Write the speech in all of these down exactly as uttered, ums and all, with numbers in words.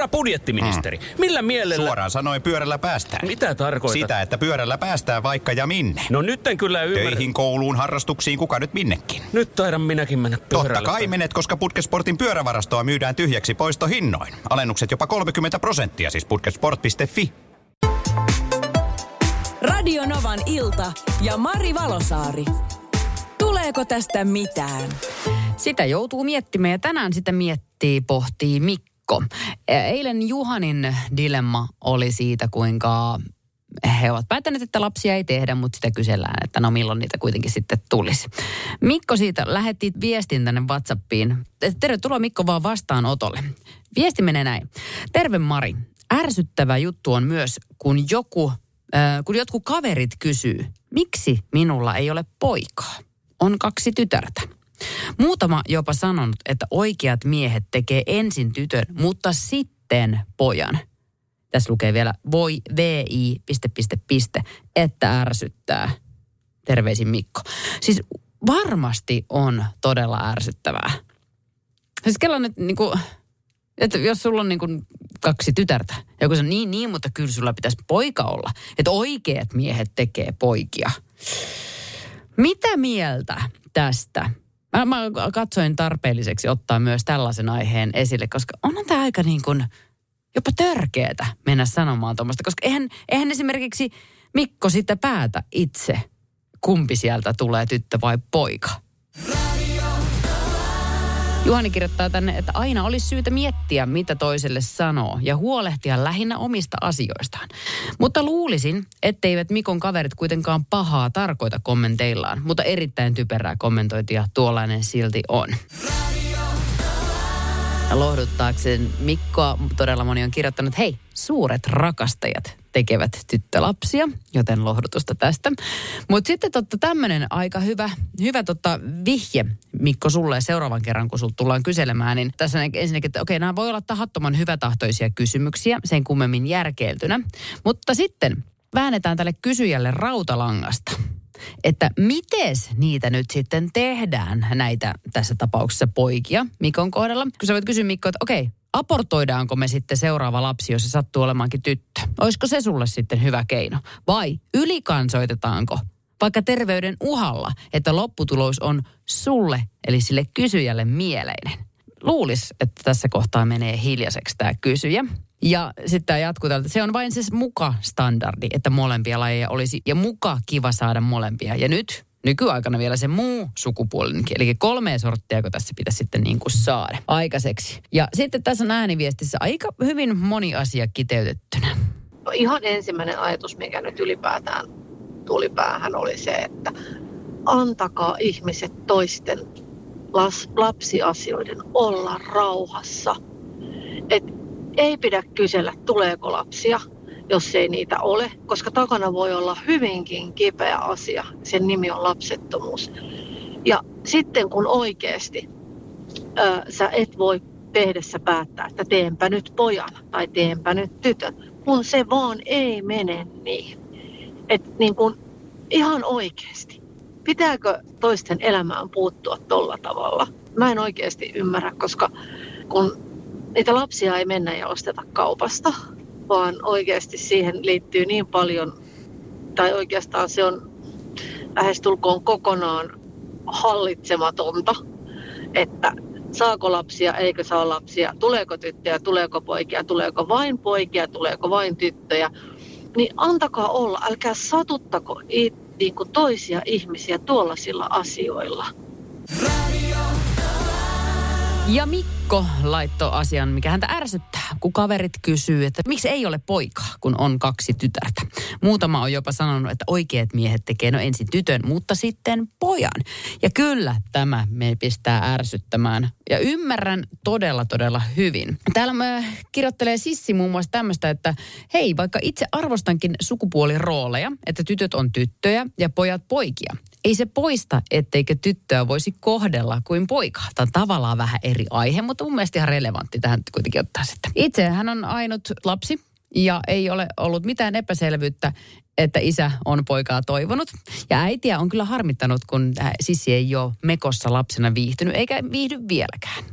Herra budjettiministeri, mm. millä mielellä... Suoraan sanoen pyörällä päästään. Mitä tarkoitat? Sitä, että pyörällä päästään vaikka ja minne. No nyt en kyllä ymmärrä... Töihin, kouluun, harrastuksiin, kuka nyt minnekin? Nyt taidan minäkin mennä pyörällä. Totta kai menet, koska Putkesportin pyörävarastoa myydään tyhjäksi poistohinnoin. Alennukset jopa kolmekymmentä prosenttia, siis putkesport piste fi. Radio Novan ilta ja Mari Valosaari. Tuleeko tästä mitään? Sitä joutuu miettimään ja tänään sitä miettii, pohtii Mikko. Eilen Juhanin dilemma oli siitä, kuinka he ovat päättäneet, että lapsia ei tehdä, mutta sitä kysellään, että no milloin niitä kuitenkin sitten tulisi. Mikko siitä lähetti viestin tänne WhatsAppiin. Tervetuloa Mikko vaan vastaanotolle. Viesti menee näin. Terve Mari. Ärsyttävä juttu on myös, kun joku... Kun jotkut kaverit kysyy, miksi minulla ei ole poikaa? On kaksi tytärtä. Muutama jopa sanonut, että oikeat miehet tekee ensin tytön, mutta sitten pojan. Tässä lukee vielä voi vi, piste, piste, piste, että ärsyttää. Terveisin Mikko. Siis varmasti on todella ärsyttävää. Siis kello nyt niin kuin... Että jos sulla on niin kuin kaksi tytärtä, joku sanoo niin, niin, mutta kyllä sulla pitäisi poika olla. Että oikeat miehet tekee poikia. Mitä mieltä tästä? Mä, mä katsoin tarpeelliseksi ottaa myös tällaisen aiheen esille, koska onhan tämä aika niin kuin jopa törkeätä mennä sanomaan tuommoista. Koska eihän, eihän esimerkiksi Mikko sitä päätä itse, kumpi sieltä tulee, tyttö vai poika. Juhani kirjoittaa tänne, että aina olisi syytä miettiä, mitä toiselle sanoo ja huolehtia lähinnä omista asioistaan. Mutta luulisin, etteivät Mikon kaverit kuitenkaan pahaa tarkoita kommenteillaan, mutta erittäin typerää kommentointia tuollainen silti on. Ja lohduttaakseen Mikkoa todella moni on kirjoittanut, hei, suuret rakastajat tekevät tyttölapsia, joten lohdutusta tästä. Mutta sitten totta tämmöinen aika hyvä, hyvä totta vihje, Mikko, sulle seuraavan kerran, kun sulta tullaan kyselemään, niin tässä ensinnäkin, että okei, nämä voi olla tahattoman hyvätahtoisia kysymyksiä, sen kummemmin järkeiltynä. Mutta sitten väännetään tälle kysyjälle rautalangasta, että mites niitä nyt sitten tehdään, näitä tässä tapauksessa poikia Mikon kohdalla. Kun sä voit kysyä Mikko, että okei, aportoidaanko me sitten seuraava lapsi, jos se sattuu olemaankin tyttö? Olisiko se sulle sitten hyvä keino? Vai ylikansoitetaanko vaikka terveyden uhalla, että lopputulos on sulle, eli sille kysyjälle mieleinen? Luulisi, että tässä kohtaa menee hiljaiseksi tämä kysyjä. Ja sitten tämä jatkuu tältä. Se on vain se muka-standardi, että molempia lajeja olisi. Ja muka kiva saada molempia. Ja nyt nykyaikana vielä se muu sukupuolinenkin. Eli kolmea sorttia, kun tässä pitäisi sitten niin kuin saada aikaiseksi. Ja sitten tässä on ääniviestissä aika hyvin moni asia kiteytettynä. No ihan ensimmäinen ajatus, mikä nyt ylipäätään tuli päähän, oli se, että antakaa ihmiset toisten lapsiasioiden olla rauhassa. Että ei pidä kysellä, tuleeko lapsia, jos ei niitä ole, koska takana voi olla hyvinkin kipeä asia. Sen nimi on lapsettomuus. Ja sitten kun oikeasti ö, sä et voi tehdessä päättää, että teenpä nyt pojan tai teenpä nyt tytön, kun se vaan ei mene niin. Että niin kun ihan oikeasti. Pitääkö toisten elämään puuttua tolla tavalla? Mä en oikeasti ymmärrä, koska kun... Niitä lapsia ei mennä ja osteta kaupasta, vaan oikeasti siihen liittyy niin paljon, tai oikeastaan se on lähestulkoon kokonaan hallitsematonta, että saako lapsia, eikö saa lapsia, tuleeko tyttöjä, tuleeko poikia, tuleeko vain poikia, tuleeko vain tyttöjä. Niin antakaa olla, älkää satuttako it, niin kuin toisia ihmisiä tuollaisilla asioilla. Ja Mikko laittoi asian, mikä häntä ärsyttää, kun kaverit kysyy, että miksi ei ole poikaa, kun on kaksi tytärtä. Muutama on jopa sanonut, että oikeat miehet tekee no ensin tytön, mutta sitten pojan. Ja kyllä tämä me pistää ärsyttämään. Ja ymmärrän todella, todella hyvin. Täällä mä kirjoittelee Sissi muun muassa tämmöistä, että hei, vaikka itse arvostankin sukupuolirooleja, että tytöt on tyttöjä ja pojat poikia. Ei se poista, etteikö tyttöä voisi kohdella kuin poikaa. Tämä on tavallaan vähän eri aihe, mutta mun mielestä ihan relevantti tähän kuitenkin ottaa sitä. Itse hän on ainut lapsi, Ja ei ole ollut mitään epäselvyyttä, että isä on poikaa toivonut. Ja äitiä on kyllä harmittanut, kun sissi ei ole mekossa lapsena viihtynyt, eikä viihdy vieläkään.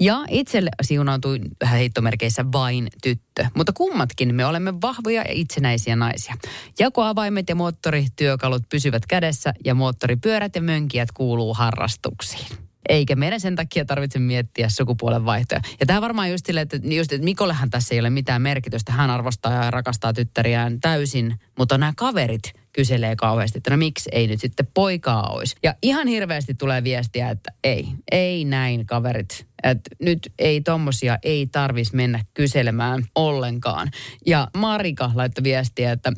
Ja itselle siunautui heittomerkeissä vain tyttö. Mutta kummatkin me olemme vahvoja ja itsenäisiä naisia. Jakoavaimet ja moottorityökalut pysyvät kädessä ja moottoripyörät ja mönkijät kuuluu harrastuksiin. Eikä meidän sen takia tarvitse miettiä sukupuolen vaihtoja. Ja tämä varmaan just sille, että, just, että Mikollehan tässä ei ole mitään merkitystä. Hän arvostaa ja rakastaa tyttäriään täysin, mutta nämä kaverit kyselee kauheasti, että no miksi ei nyt sitten poikaa olisi. Ja ihan hirveästi tulee viestiä, että ei, ei näin kaverit. Että nyt ei tommosia, ei tarvitsisi mennä kyselemään ollenkaan. Ja Marika laittoi viestiä, että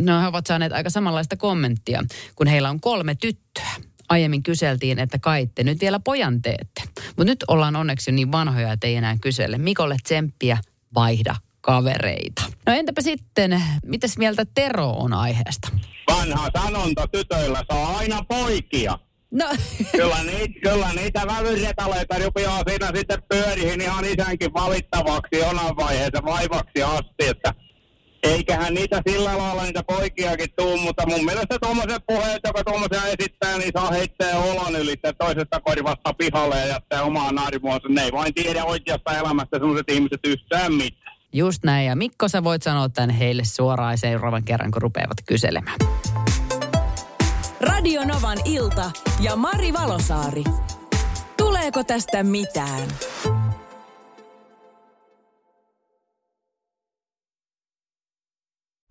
no, he ovat saaneet aika samanlaista kommenttia, kun heillä on kolme tyttöä. Aiemmin kyseltiin, että kai te nyt vielä pojan teette. Mutta nyt ollaan onneksi niin vanhoja, että ei enää kysele. Mikolle tsemppiä, vaihda kavereita. No entäpä sitten, mitäs mieltä Tero on aiheesta? Vanha sanonta tytöillä saa aina poikia. No. Kyllä, niitä, kyllä niitä vävyretaleita rupeaa siinä sitten pyörihin ihan isänkin valittavaksi jonain vaiheessa vaivaksi asti, että... Eiköhän niitä sillä lailla niitä poikiakin tuu, mutta mun mielestä tuommoiset puheet, joka tuommoisia esittää, niin saa heittää olon yli toisesta korvasta pihalle ja jättää omaa narmuansa. Ne ei vain tiedä oikeasta elämästä sellaiset ihmiset yhtään mitään. Just näin, ja Mikko, sä voit sanoa tämän heille suoraan seuraavan kerran, kun rupeavat kyselemään. Radio Novan ilta ja Mari Valosaari. Tuleeko tästä mitään?